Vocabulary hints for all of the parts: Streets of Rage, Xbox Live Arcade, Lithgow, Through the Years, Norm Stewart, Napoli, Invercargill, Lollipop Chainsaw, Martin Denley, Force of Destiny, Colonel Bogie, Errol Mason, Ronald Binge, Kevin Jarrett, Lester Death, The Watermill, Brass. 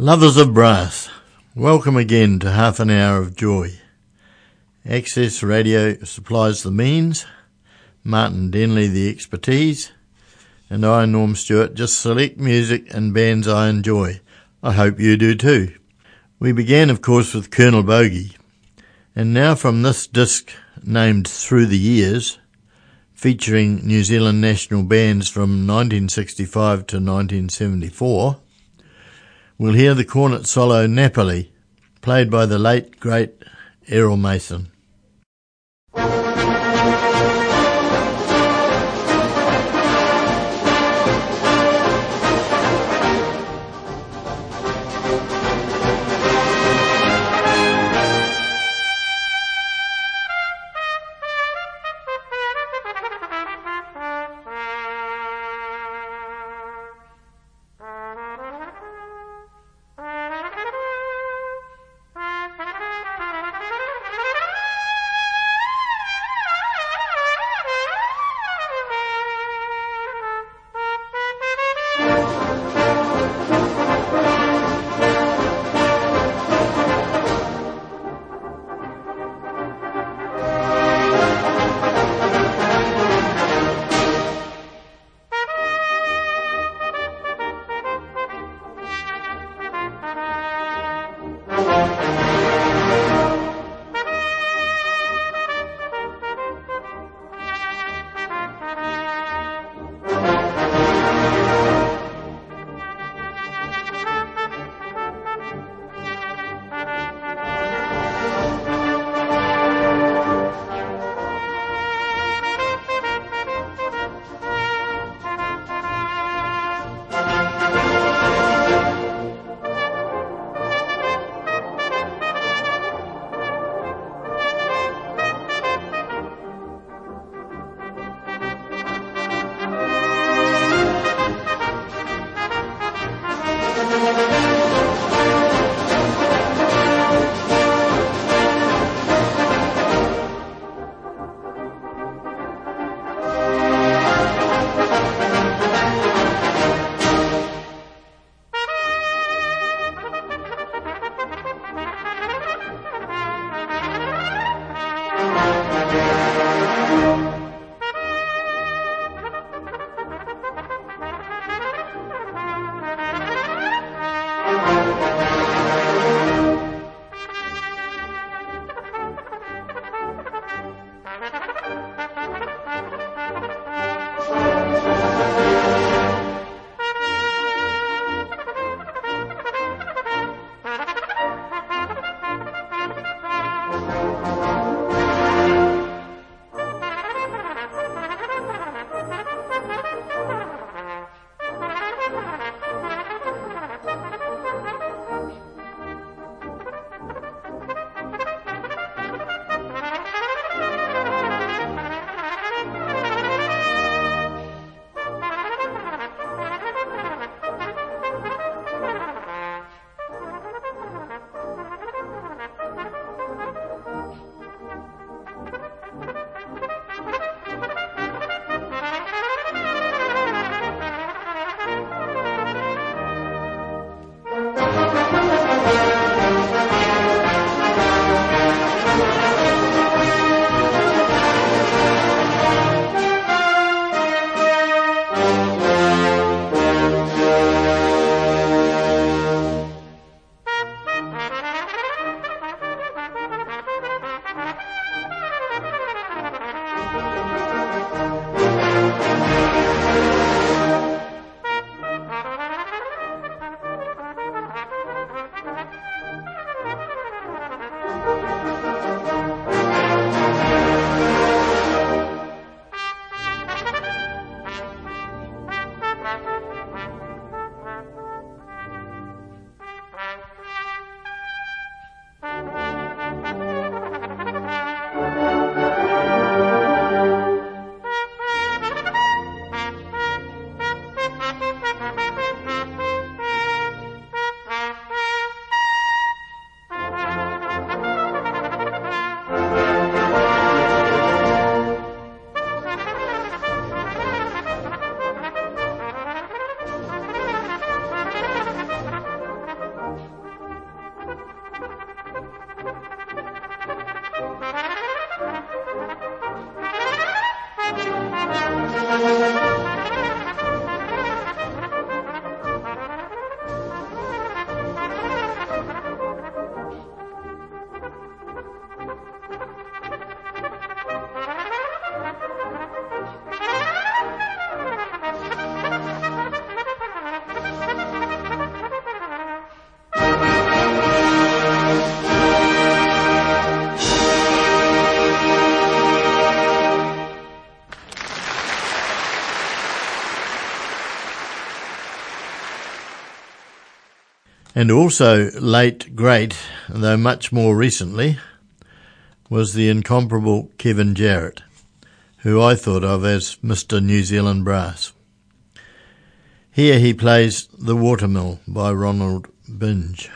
Lovers of brass, welcome again to half an hour of joy. Access Radio supplies the means, Martin Denley the expertise, and I, Norm Stewart, just select music and bands I enjoy. I hope you do too. We began, of course, with Colonel Bogie, and now from this disc named Through the Years, featuring New Zealand national bands from 1965 to 1974, we'll hear the cornet solo Napoli, played by the late, great Errol Mason. And also late great, though much more recently, was the incomparable Kevin Jarrett, who I thought of as Mr. New Zealand Brass. Here he plays The Watermill by Ronald Binge.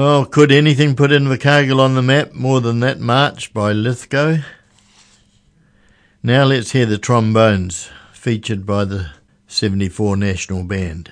Well, could anything put Invercargill on the map more than that march by Lithgow? Now let's hear the trombones, featured by the 74 National Band.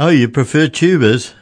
Oh, you prefer tubas?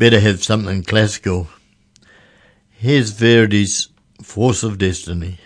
Better have something classical. Here's Verdi's Force of Destiny.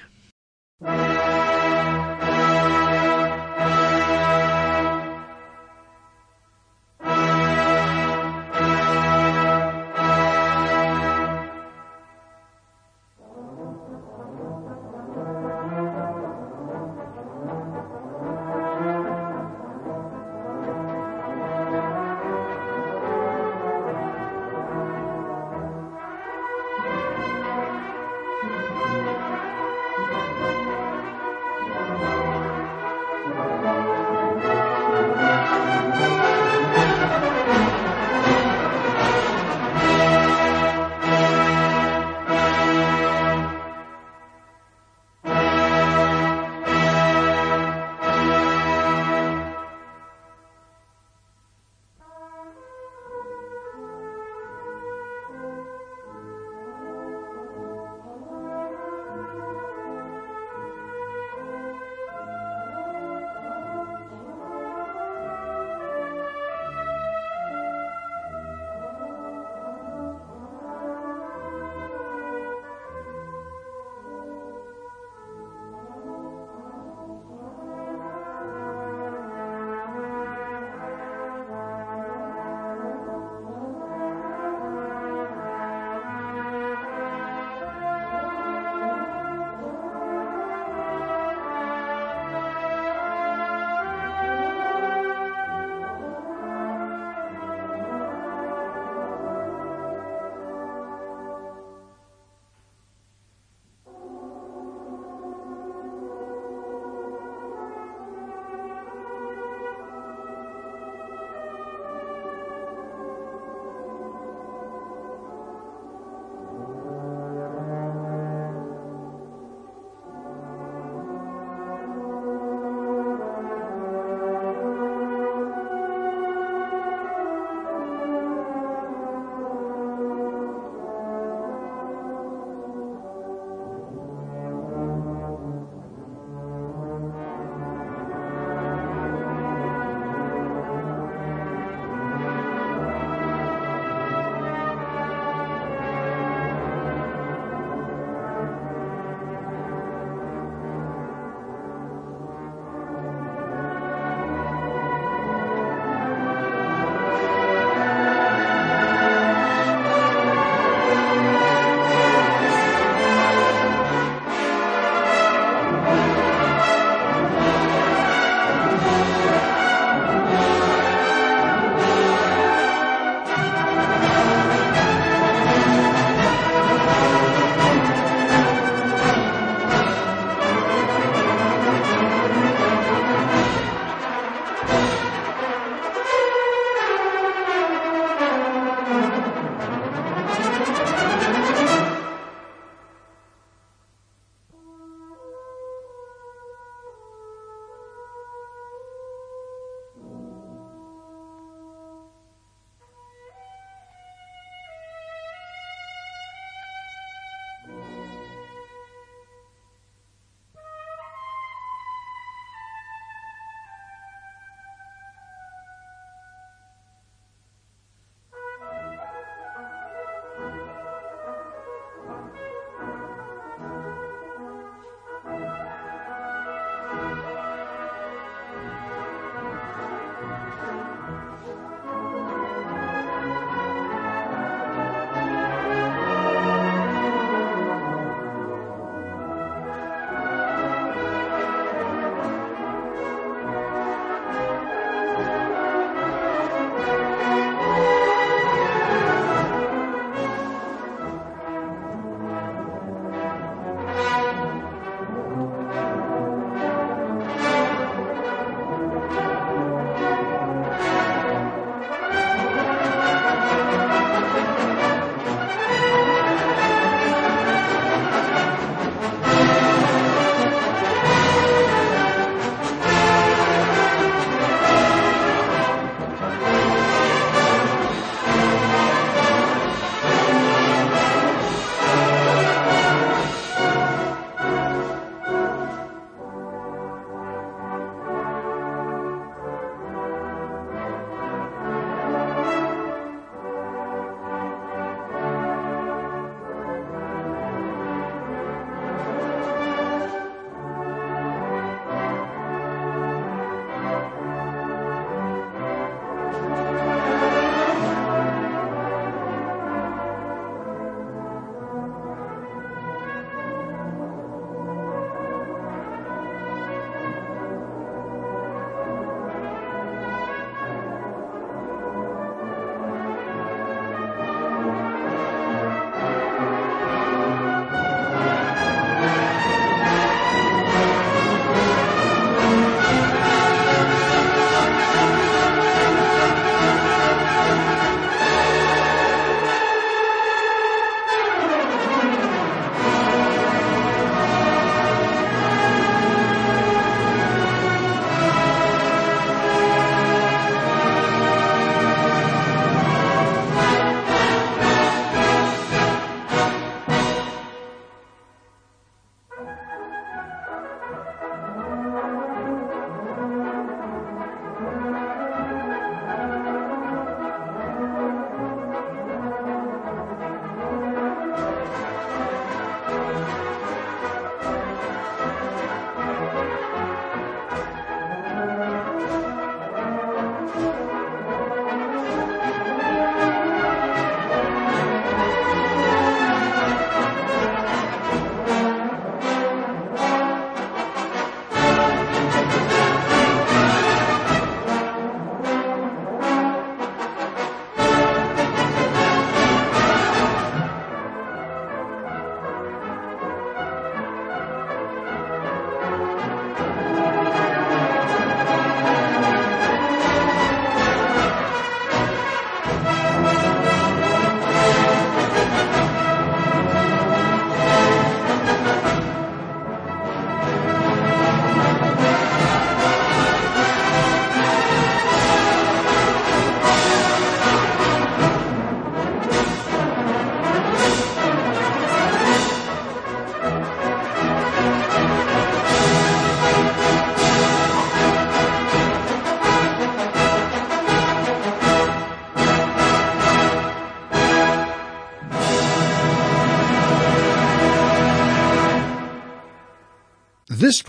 This